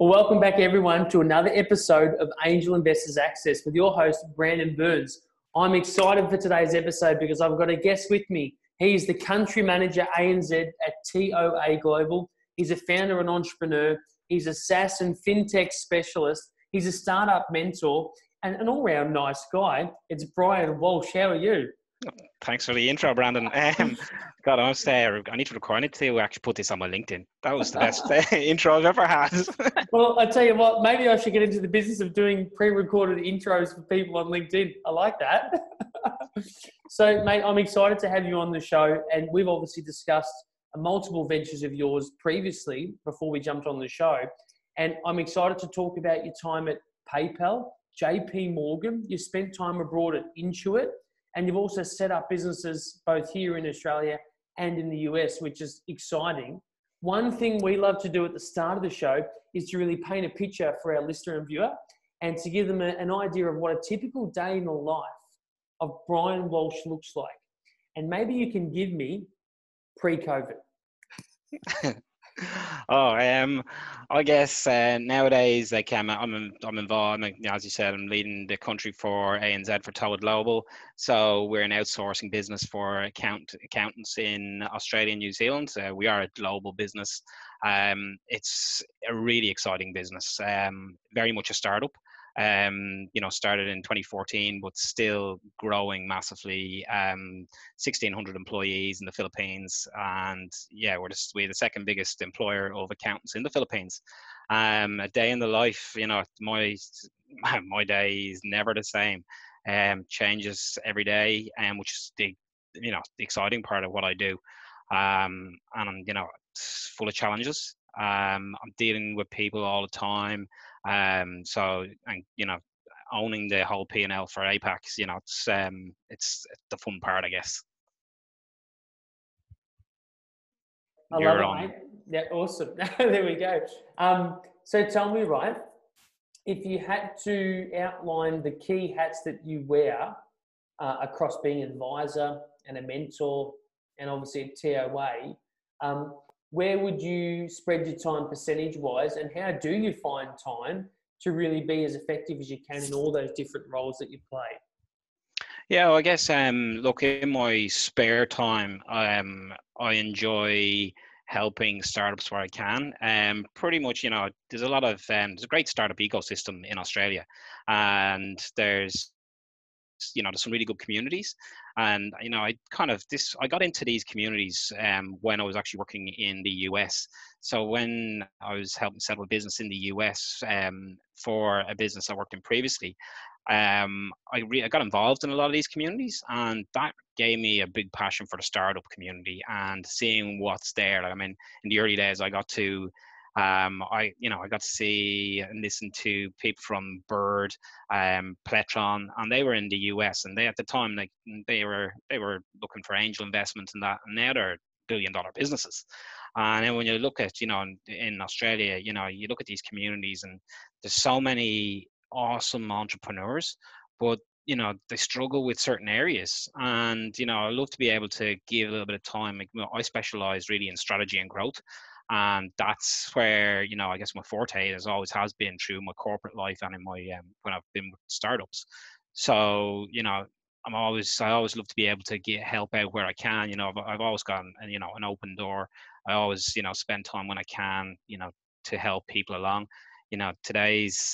Well, welcome back everyone to another episode of Angel Investors Access with your host, Brandon Burns. I'm excited for today's episode because I've got a guest with me. He's the Country Manager ANZ at TOA Global. He's a founder and entrepreneur. He's a SaaS and FinTech specialist. He's a startup mentor and an all-round nice guy. It's Brian Walsh. How are you? Thanks for the intro, Brandon. God, I need to actually put this on my LinkedIn. That was the best intro I've ever had. Well, I tell you what, maybe I should get into the business of doing pre-recorded intros for people on LinkedIn. I like that. So, mate, I'm excited to have you on the show. And we've obviously discussed multiple ventures of yours previously before we jumped on the show. And I'm excited to talk about your time at PayPal, JP Morgan. You spent time abroad at Intuit. And you've also set up businesses both here in Australia and in the US, which is exciting. One thing we love to do at the start of the show is to really paint a picture for our listener and viewer and to give them an idea of what a typical day in the life of Brian Walsh looks like. And maybe you can give me pre-COVID. I guess nowadays, like, I'm involved, as you said, I'm leading the country for ANZ for TOA Global. So we're an outsourcing business for accountants in Australia and New Zealand. We are a global business. It's a really exciting business, very much a startup. Started in 2014, but still growing massively. 1,600 employees in the Philippines, and yeah, we're the second biggest employer of accountants in the Philippines. A day in the life, my day is never the same. Changes every day, and which is the exciting part of what I do. And it's full of challenges. I'm dealing with people all the time. Owning the whole P&L for APAC, it's the fun part, I guess. I love it, mate. Yeah, awesome. There we go. So tell me, Ryan, if you had to outline the key hats that you wear across being an advisor and a mentor and obviously at TOA, where would you spread your time percentage-wise, and how do you find time to really be as effective as you can in all those different roles that you play? Yeah, well, I guess, look, in my spare time, I enjoy helping startups where I can. Pretty much, there's a lot of, there's a great startup ecosystem in Australia, and there's some really good communities, and I got into these communities when I was actually working in the US. So when I was helping settle a business in the US for a business I worked in previously, I got involved in a lot of these communities, and that gave me a big passion for the startup community and seeing what's there. I mean, in the early days, I got to I got to see and listen to people from Bird, Pletron, and they were in the US, and they at the time, like, they were looking for angel investments and that, and now they're billion-dollar businesses. And then when you look at, in Australia, you look at these communities, and there's so many awesome entrepreneurs, but they struggle with certain areas. And I love to be able to give a little bit of time. Like, I specialize really in strategy and growth. And that's where, I guess my forte has always been through my corporate life and in my when I've been with startups. So, I always love to be able to help out where I can. I've always got an open door. I always, spend time when I can, to help people along. Today's,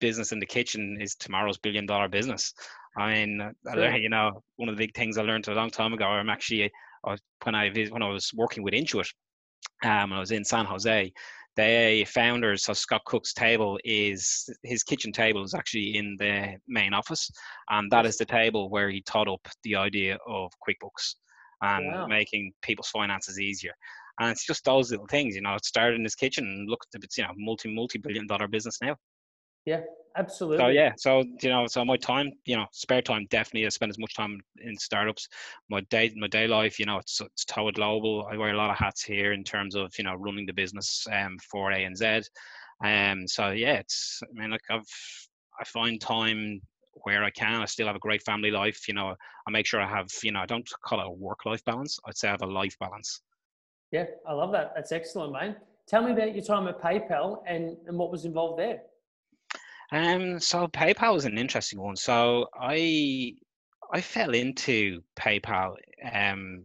business in the kitchen is tomorrow's billion-dollar business. I mean, sure. One of the big things I learned a long time ago, when I was working with Intuit, I was in San Jose. The founders, so Scott Cook's table his kitchen table is actually in the main office, and that is the table where he taught up the idea of QuickBooks and making people's finances easier. And it's just those little things, it started in his kitchen, and look, it's multi-billion-dollar business now. Yeah, absolutely. So yeah, so my time, spare time, definitely I spend as much time in startups. My day life, it's TOA Global. I wear a lot of hats here in terms of running the business for ANZ. So yeah, I find time where I can. I still have a great family life. I make sure I have. I don't call it a work-life balance. I'd say I have a life balance. Yeah, I love that. That's excellent, mate. Tell me about your time at PayPal and what was involved there. So PayPal was an interesting one. So I fell into PayPal,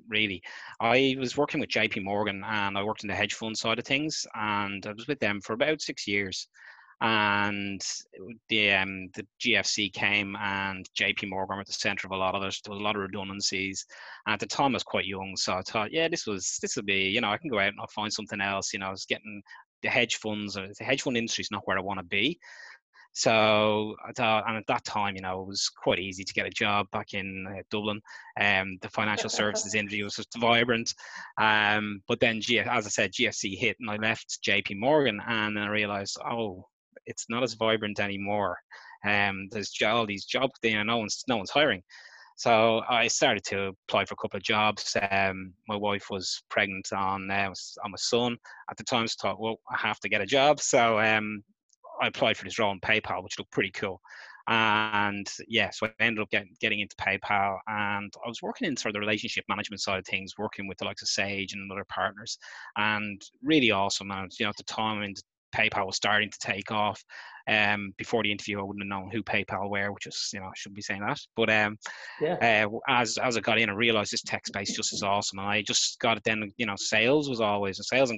really. I was working with JP Morgan and I worked in the hedge fund side of things, and I was with them for about 6 years. And the GFC came and JP Morgan were at the center of a lot of this. There was a lot of redundancies. And at the time I was quite young, so I thought, yeah, this will be, you know, I can go out and I'll find something else. You know, I was getting the hedge funds, or the hedge fund industry is not where I want to be. So I thought, and at that time, you know, it was quite easy to get a job back in Dublin. The financial services industry was just vibrant. But then, as I said, GFC hit and I left JP Morgan, and then I realized, oh, it's not as vibrant anymore. There's all these jobs, you know, no one's hiring. So I started to apply for a couple of jobs. My wife was pregnant on my son at the time. So I thought, well, I have to get a job. So I applied for this role on PayPal, which looked pretty cool. And yeah, so I ended up getting into PayPal, and I was working in sort of the relationship management side of things, working with the likes of Sage and other partners, and really awesome. And you know, at the time, PayPal was starting to take off. Before the interview, I wouldn't have known who PayPal were, which is, you know, I shouldn't be saying that. But as I got in, I realized this tech space just is awesome. And I just got it then, you know, sales and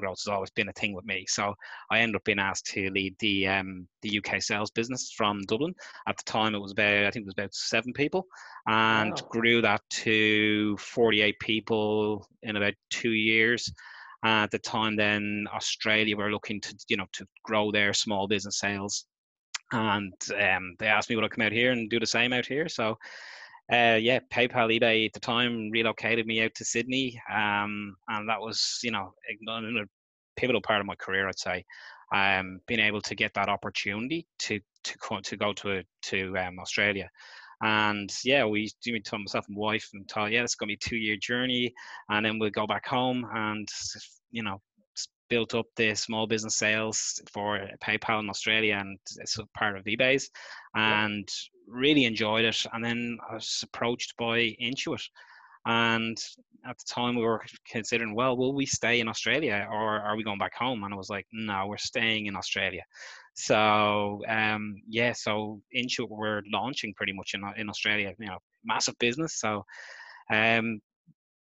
growth has always been a thing with me. So I ended up being asked to lead the UK sales business from Dublin. At the time, I think it was about 7 people, and grew that to 48 people in about 2 years. At the time then, Australia were looking to, you know, to grow their small business sales. And they asked me would I come out here and do the same out here. So yeah, PayPal, eBay at the time relocated me out to Sydney. And that was, you know, another pivotal part of my career, I'd say. Being able to get that opportunity to go to Australia. And yeah, we told myself and wife and thought, yeah, it's going to be a 2-year journey, and then we'll go back home and, you know, built up the small business sales for PayPal in Australia, and it's a part of eBay's, and really enjoyed it. And then I was approached by Intuit, and at the time we were considering, well, will we stay in Australia or are we going back home? And I was like, no, we're staying in Australia. So yeah, so Intuit were launching pretty much in Australia, you know, massive business. So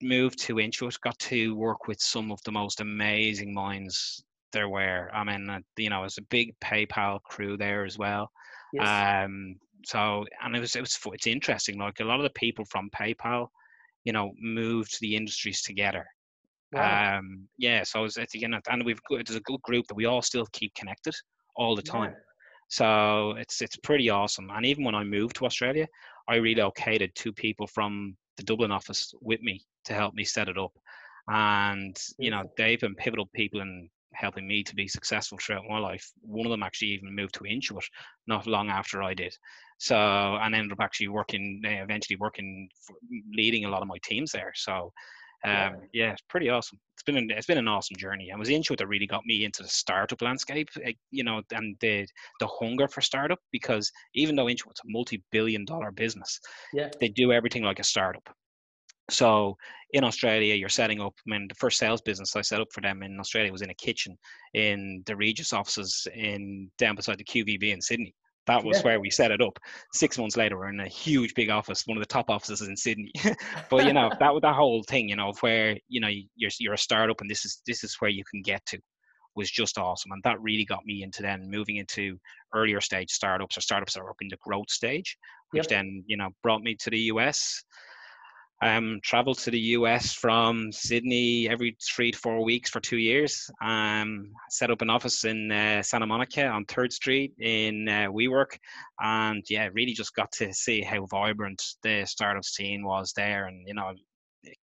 moved to Intuit, got to work with some of the most amazing minds there were. I mean, you know, it's a big PayPal crew there as well. Yes. So, and it's interesting. Like a lot of the people from PayPal, you know, moved the industries together. Wow. Yeah. So it's, again, and there's a good group that we all still keep connected all the time. Yeah. So it's pretty awesome. And even when I moved to Australia, I relocated 2 people from the Dublin office with me to help me set it up. And, you know, they've been pivotal people in helping me to be successful throughout my life. One of them actually even moved to Intuit not long after I did. So, and ended up actually leading a lot of my teams there. So yeah, it's pretty awesome. It's been an awesome journey, and it was Intuit that really got me into the startup landscape, you know, and the hunger for startup, because even though Intuit's a multi-billion-dollar business, they do everything like a startup. So in Australia, you're setting up, I mean, the first sales business I set up for them in Australia was in a kitchen in the Regis offices down beside the QVB in Sydney. That was where we set it up. 6 months later, we're in a huge, big office, one of the top offices in Sydney. But you know, that whole thing, you know, of where, you know, you're a startup and this is where you can get to, was just awesome. And that really got me into then moving into earlier stage startups, or startups that are up in the growth stage, which then, you know, brought me to the US. Traveled to the US from Sydney every 3 to 4 weeks for 2 years. Set up an office in Santa Monica on 3rd Street in WeWork. And yeah, really just got to see how vibrant the startup scene was there. And, you know,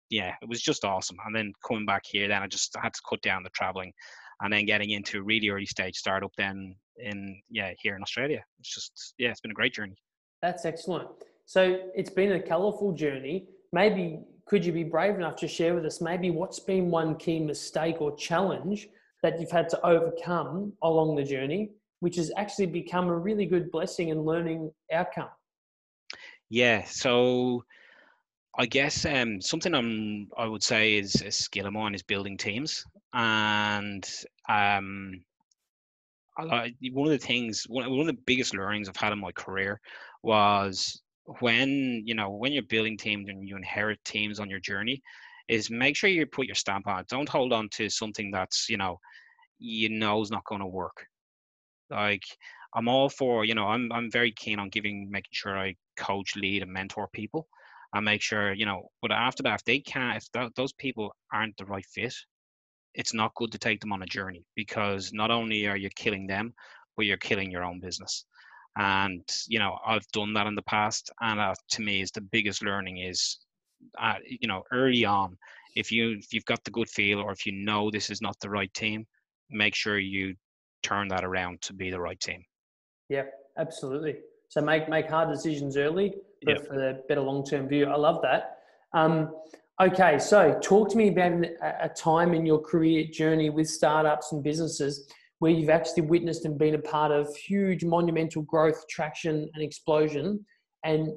yeah, it was just awesome. And then coming back here, then I had to cut down the traveling, and then getting into really early stage startup then here in Australia. It's just, yeah, it's been a great journey. That's excellent. So it's been a colorful journey. Maybe could you be brave enough to share with us maybe what's been one key mistake or challenge that you've had to overcome along the journey, which has actually become a really good blessing and learning outcome? Yeah, so I guess something I would say is a skill of mine is building teams. And one of the biggest learnings I've had in my career was when you're building teams and you inherit teams on your journey, is make sure you put your stamp on it. Don't hold on to something that's, is not going to work. Like, I'm all for, I'm very keen on making sure I coach, lead and mentor people and make sure, but after that, if those people aren't the right fit, it's not good to take them on a journey, because not only are you killing them, but you're killing your own business. And, I've done that in the past. And to me, is the biggest learning is, early on, if you've got the good feel, or if this is not the right team, make sure you turn that around to be the right team. Yeah, absolutely. So make hard decisions early, but for the better long-term view. I love that. Okay, so talk to me about a time in your career journey with startups and businesses where you've actually witnessed and been a part of huge monumental growth, traction and explosion, and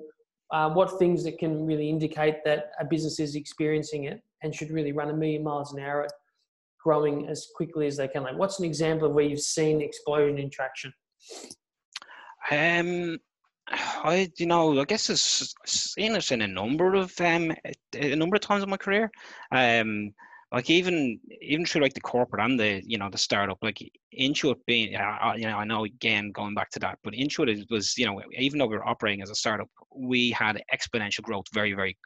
what things that can really indicate that a business is experiencing it and should really run a million miles an hour at growing as quickly as they can. Like, what's an example of where you've seen explosion in traction? I guess I've seen it in a number of times in my career. Even through the corporate and the startup, Intuit being, I know, again, going back to that, but Intuit was, even though we were operating as a startup, we had exponential growth very, very,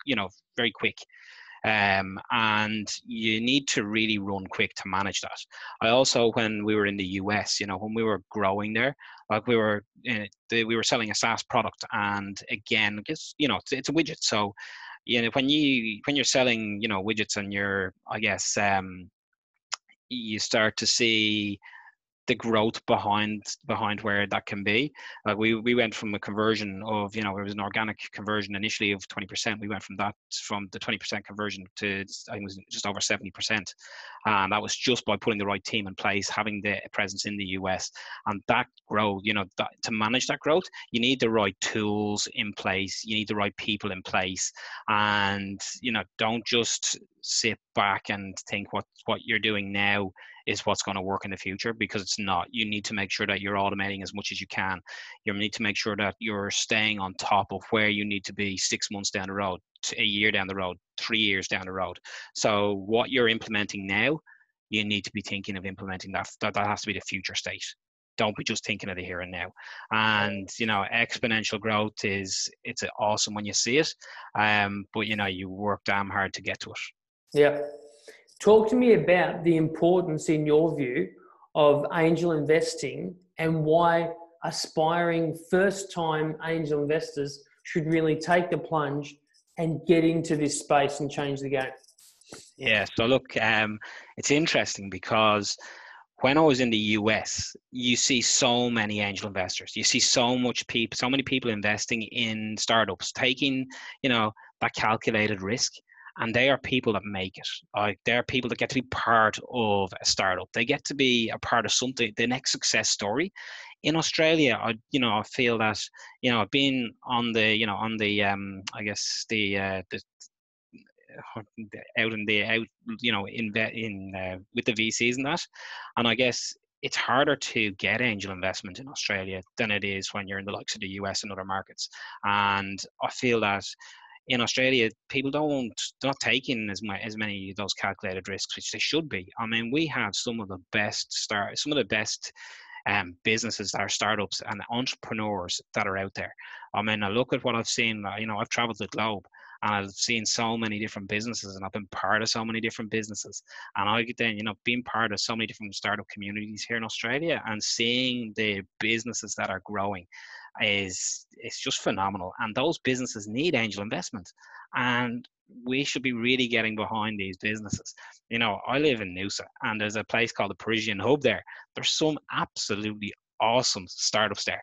very quick. And you need to really run quick to manage that. I also, when we were in the US, when we were growing there, we were selling a SaaS product. And again, it's a widget. So, when you're selling, widgets, and you start to see the growth behind where that can be. We went from a conversion of, it was an organic conversion initially of 20%. We went from the 20% conversion to, I think it was just over 70%. And that was just by putting the right team in place, having the presence in the US, and that growth, to manage that growth, you need the right tools in place. You need the right people in place, and, don't just sit back and think what you're doing now is what's going to work in the future, because it's not. You need to make sure that you're automating as much as you can. You need to make sure that you're staying on top of where you need to be 6 months down the road, a year down the road, 3 years down the road. So what you're implementing now, you need to be thinking of implementing that has to be the future state. Don't be just thinking of the here and now. And, exponential growth it's awesome when you see it. But you work damn hard to get to it. Yeah. Talk to me about the importance, in your view, of angel investing, and why aspiring first-time angel investors should really take the plunge and get into this space and change the game. Yeah, so look, it's interesting, because when I was in the US, you see so many angel investors. You see so many people investing in startups, taking, that calculated risk. And they are people that make it. They are people that get to be part of a startup. They get to be a part of something, the next success story. In Australia, I feel that, I've been on the, on the, I guess with the VCs and that. And I guess it's harder to get angel investment in Australia than it is when you're in the likes of the US and other markets. And I feel that, in Australia, people not taking as many of those calculated risks, which they should be. I mean, we have some of the best businesses that are startups and entrepreneurs that are out there. I mean, I look at what I've seen. I've traveled the globe, and I've seen so many different businesses, and I've been part of so many different businesses. And I then, being part of so many different startup communities here in Australia, and seeing the businesses that are growing, it's just phenomenal. And those businesses need angel investment, and we should be really getting behind these businesses. I live in Noosa, and there's a place called the Parisian Hub there. There's some absolutely awesome startups there.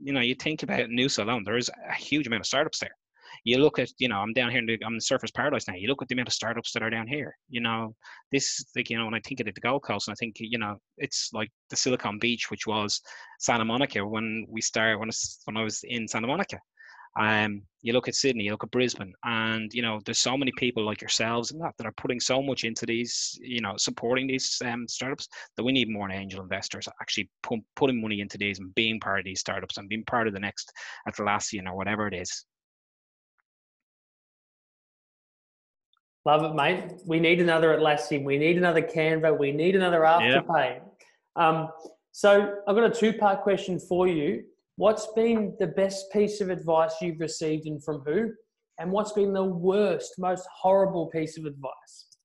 You think about Noosa alone, there is a huge amount of startups there. You look at, I'm down here, I'm in Surfers Paradise now. You look at the amount of startups that are down here. When I think of the Gold Coast, and I think, it's like the Silicon Beach, which was Santa Monica when I was in Santa Monica. You look at Sydney, you look at Brisbane, and, you know, there's so many people like yourselves and that are putting so much into these, you know, supporting these startups, that we need more angel investors actually putting money into these and being part of these startups and being part of the next Atlassian or whatever it is. Love it, mate. We need another Atlassian. We need another Canva. We need another Afterpay. Yeah. So I've got a two-part question for you. What's been the best piece of advice you've received and from who? And what's been the worst, most horrible piece of advice?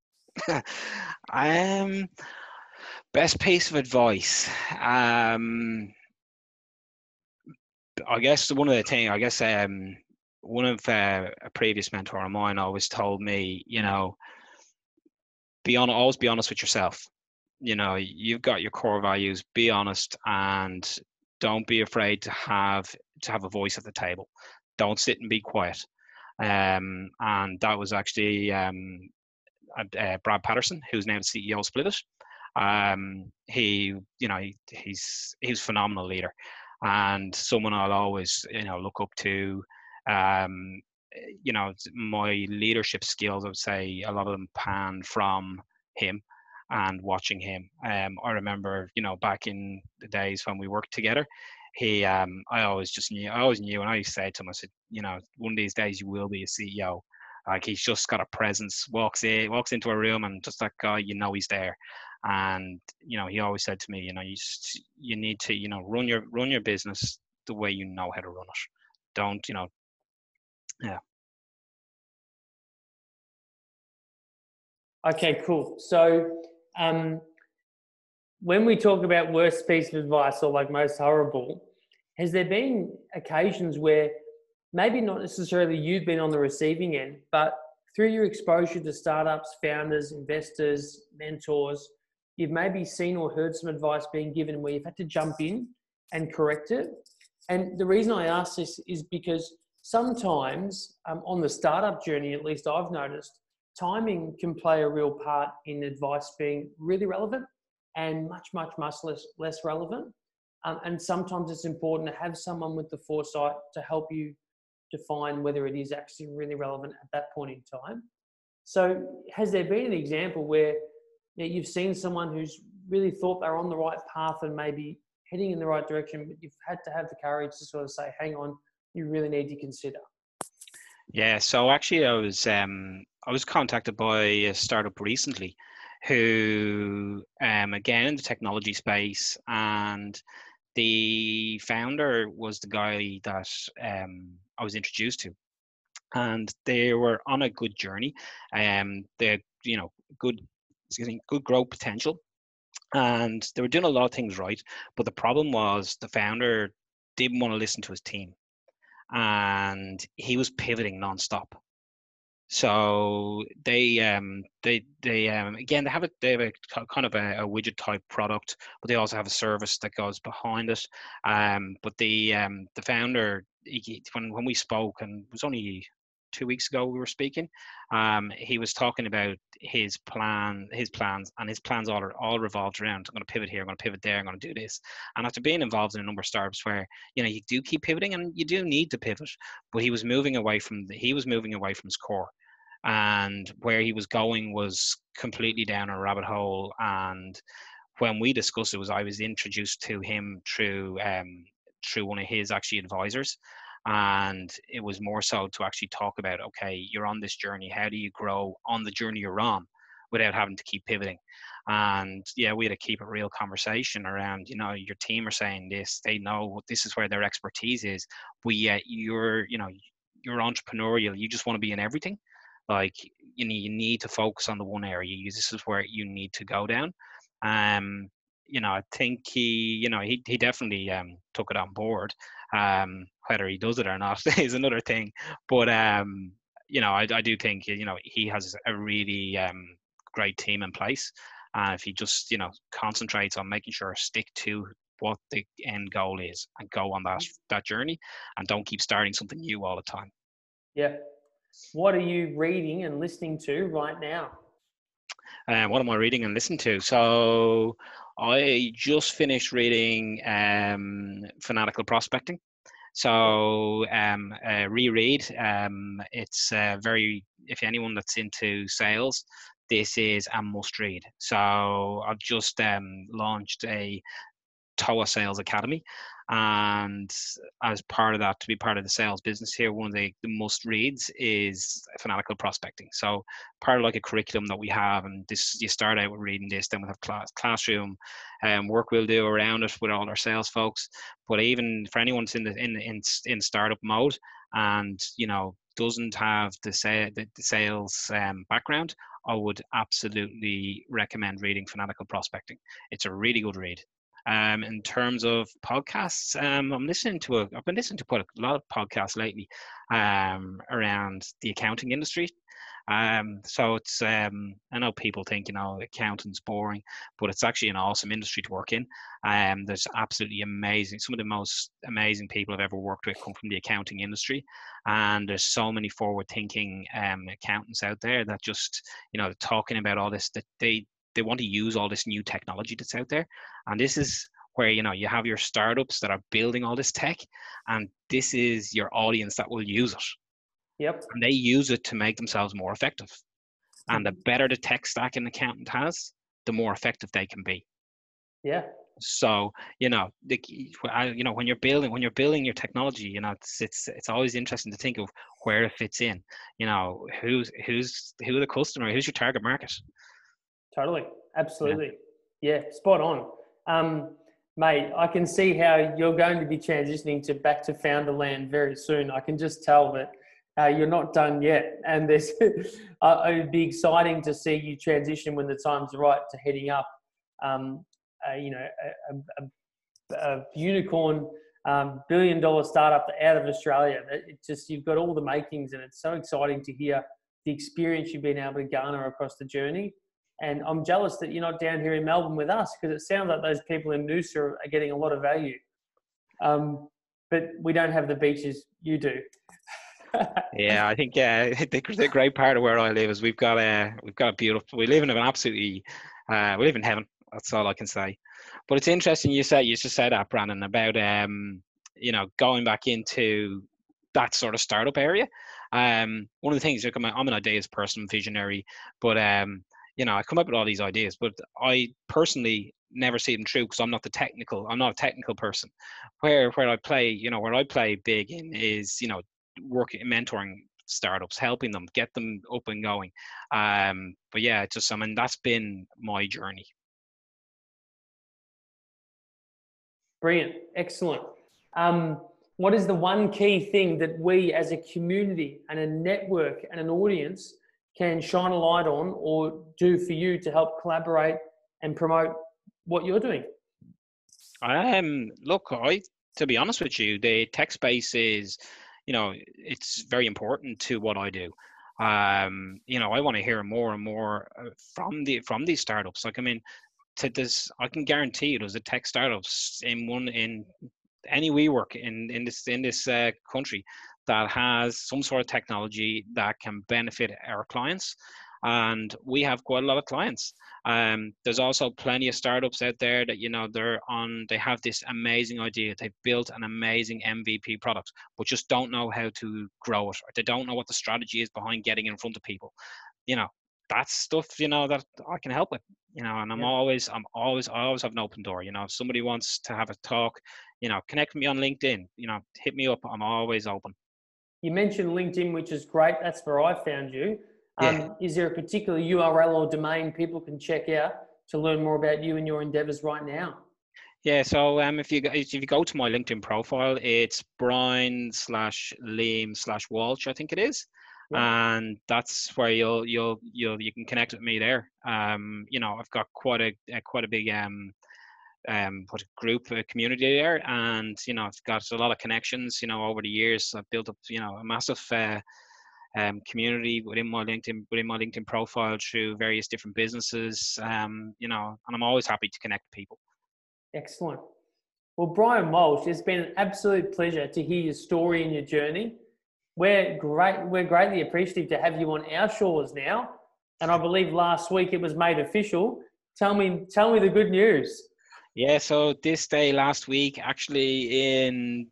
Best piece of advice. I guess one of the things, one of a previous mentor of mine always told me, you know, always be honest with yourself. You know, you've got your core values, be honest, and don't be afraid to have a voice at the table. Don't sit and be quiet. And that was actually Brad Patterson, who's now the CEO of Splittit. He's a phenomenal leader, and someone I'll always, you know, look up to. You know, my leadership skills, I would say, a lot of them pan from him. And watching him, I remember, you know, back in the days when we worked together, he, I always knew, and I used to say to him, I said, you know, one of these days you will be a CEO. Like, he's just got a presence, walks into a room, and just that guy, you know, he's there. And, you know, he always said to me, you know, you need to, you know, run your business the way you know how to run it. Don't, you know, yeah. Okay, cool. So, when we talk about worst piece of advice, or like most horrible, has there been occasions where maybe not necessarily you've been on the receiving end, but through your exposure to startups, founders, investors, mentors, you've maybe seen or heard some advice being given where you've had to jump in and correct it? And the reason I ask this is because sometimes on the startup journey, at least I've noticed, timing can play a real part in advice being really relevant and much less relevant. And sometimes it's important to have someone with the foresight to help you define whether it is actually really relevant at that point in time. So has there been an example where, you know, you've seen someone who's really thought they're on the right path and maybe heading in the right direction, but you've had to have the courage to sort of say, hang on, you really need to consider? Yeah, so actually I was contacted by a startup recently who, again, in the technology space, and the founder was the guy that I was introduced to, and they were on a good journey. They had, you know, good growth potential, and they were doing a lot of things right, but the problem was the founder didn't want to listen to his team, and he was pivoting nonstop. So they have a widget type product, but they also have a service that goes behind it. But the founder, when we spoke, and it was only 2 weeks ago we were speaking, he was talking about his plans all revolved around, I'm going to pivot here, I'm going to pivot there, I'm going to do this. And after being involved in a number of startups where, you know, you do keep pivoting and you do need to pivot, but he was moving away from his core, and where he was going was completely down a rabbit hole. And when we discussed it, I was introduced to him through one of his actually advisors. And it was more so to actually talk about, okay, you're on this journey, how do you grow on the journey you're on without having to keep pivoting? And yeah, we had to keep a real conversation around, you know, your team are saying this, they know this is where their expertise is, but yet you're entrepreneurial, you just want to be in everything. Like, you know, you need to focus on the one area, this is where you need to go down. You know, I think he definitely took it on board. Whether he does it or not is another thing. But you know, I do think, you know, he has a really great team in place. If he just, you know, concentrates on making sure, stick to what the end goal is, and go on that journey, and don't keep starting something new all the time. Yeah. What are you reading and listening to right now? What am I reading and listening to? So I just finished reading Fanatical Prospecting. So reread, it's very, if anyone that's into sales, this is a must read. So I've just launched a TOA Sales Academy, and as part of that, to be part of the sales business here, one of the must reads is Fanatical Prospecting. So part of like a curriculum that we have, and this, you start out with reading this, then we'll have classroom work we'll do around it with all our sales folks. But even for anyone that's in startup mode and, you know, doesn't have the sales background, I would absolutely recommend reading Fanatical Prospecting. It's a really good read. In terms of podcasts, I've been listening to quite a lot of podcasts lately around the accounting industry. So it's, I know people think, you know, accounting's boring, but it's actually an awesome industry to work in. There's absolutely amazing, some of the most amazing people I've ever worked with come from the accounting industry. And there's so many forward thinking accountants out there that just, you know, talking about all this, that they want to use all this new technology that's out there. And this is where, you know, you have your startups that are building all this tech, and this is your audience that will use it. Yep. And they use it to make themselves more effective. And the better the tech stack an accountant has, the more effective they can be. Yeah. So, you know, when you're building, your technology, you know, it's always interesting to think of where it fits in, you know, who the customer, who's your target market. Totally. Absolutely. Yeah. Spot on. Mate, I can see how you're going to be transitioning to back to founder land very soon. I can just tell that you're not done yet. And there's, it would be exciting to see you transition when the time's right to heading up, you know, a unicorn, billion-dollar startup out of Australia. It just, you've got all the makings, and it's so exciting to hear the experience you've been able to garner across the journey. And I'm jealous that you're not down here in Melbourne with us, because it sounds like those people in Noosa are getting a lot of value. But we don't have the beaches you do. Yeah, I think the great part of where I live is we've got a beautiful. We live in heaven. That's all I can say. But it's interesting you just said that, Brandon, about you know, going back into that sort of startup area. One of the things, look, I'm an ideas person, visionary, but you know, I come up with all these ideas, but I personally never see them true because I'm not a technical person. Where I play big in is, you know, working, mentoring startups, helping them, get them up and going. But yeah, it's just, I mean, that's been my journey. Brilliant. Excellent. What is the one key thing that we as a community and a network and an audience can shine a light on or do for you to help collaborate and promote what you're doing? Look, to be honest with you, the tech space is, you know, it's very important to what I do. You know, I want to hear more and more from these startups. Like, I mean, to this, I can guarantee you there's a tech startups in any WeWork in this country that has some sort of technology that can benefit our clients. And we have quite a lot of clients. There's also plenty of startups out there that, you know, they have this amazing idea. They've built an amazing MVP product, but just don't know how to grow it. Or they don't know what the strategy is behind getting in front of people. You know, that's stuff, you know, that I can help with, you know, and I always have an open door. You know, if somebody wants to have a talk, you know, connect with me on LinkedIn, you know, hit me up. I'm always open. You mentioned LinkedIn, which is great. That's where I found you. Is there a particular URL or domain people can check out to learn more about you and your endeavors right now? Yeah, so if you go to my LinkedIn profile, it's Brian/Liam/Walsh, I think it is, right. And that's where you can connect with me there. You know, I've got quite a big group, a community there, and you know, I've got a lot of connections. You know, over the years, I've built up, you know, a massive community within my LinkedIn profile through various different businesses. You know, and I'm always happy to connect people. Excellent. Well, Brian Walsh, it's been an absolute pleasure to hear your story and your journey. We're greatly appreciative to have you on our shores now, and I believe last week it was made official. Tell me the good news. Yeah, so this day last week, actually in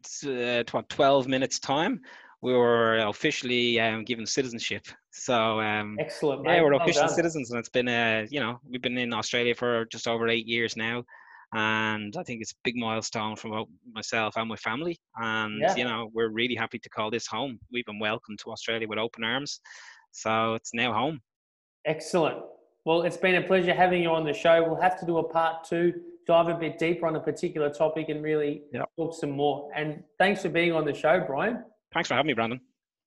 12 minutes time, we were officially given citizenship. So excellent. Yeah, we're official citizens, and it's been we've been in Australia for just over 8 years now, and I think it's a big milestone for myself and my family. And we're really happy to call this home. We've been welcomed to Australia with open arms, so it's now home. Excellent. Well, it's been a pleasure having you on the show. We'll have to do a part two, dive a bit deeper on a particular topic and really talk some more. And thanks for being on the show, Brian. Thanks for having me, Brandon.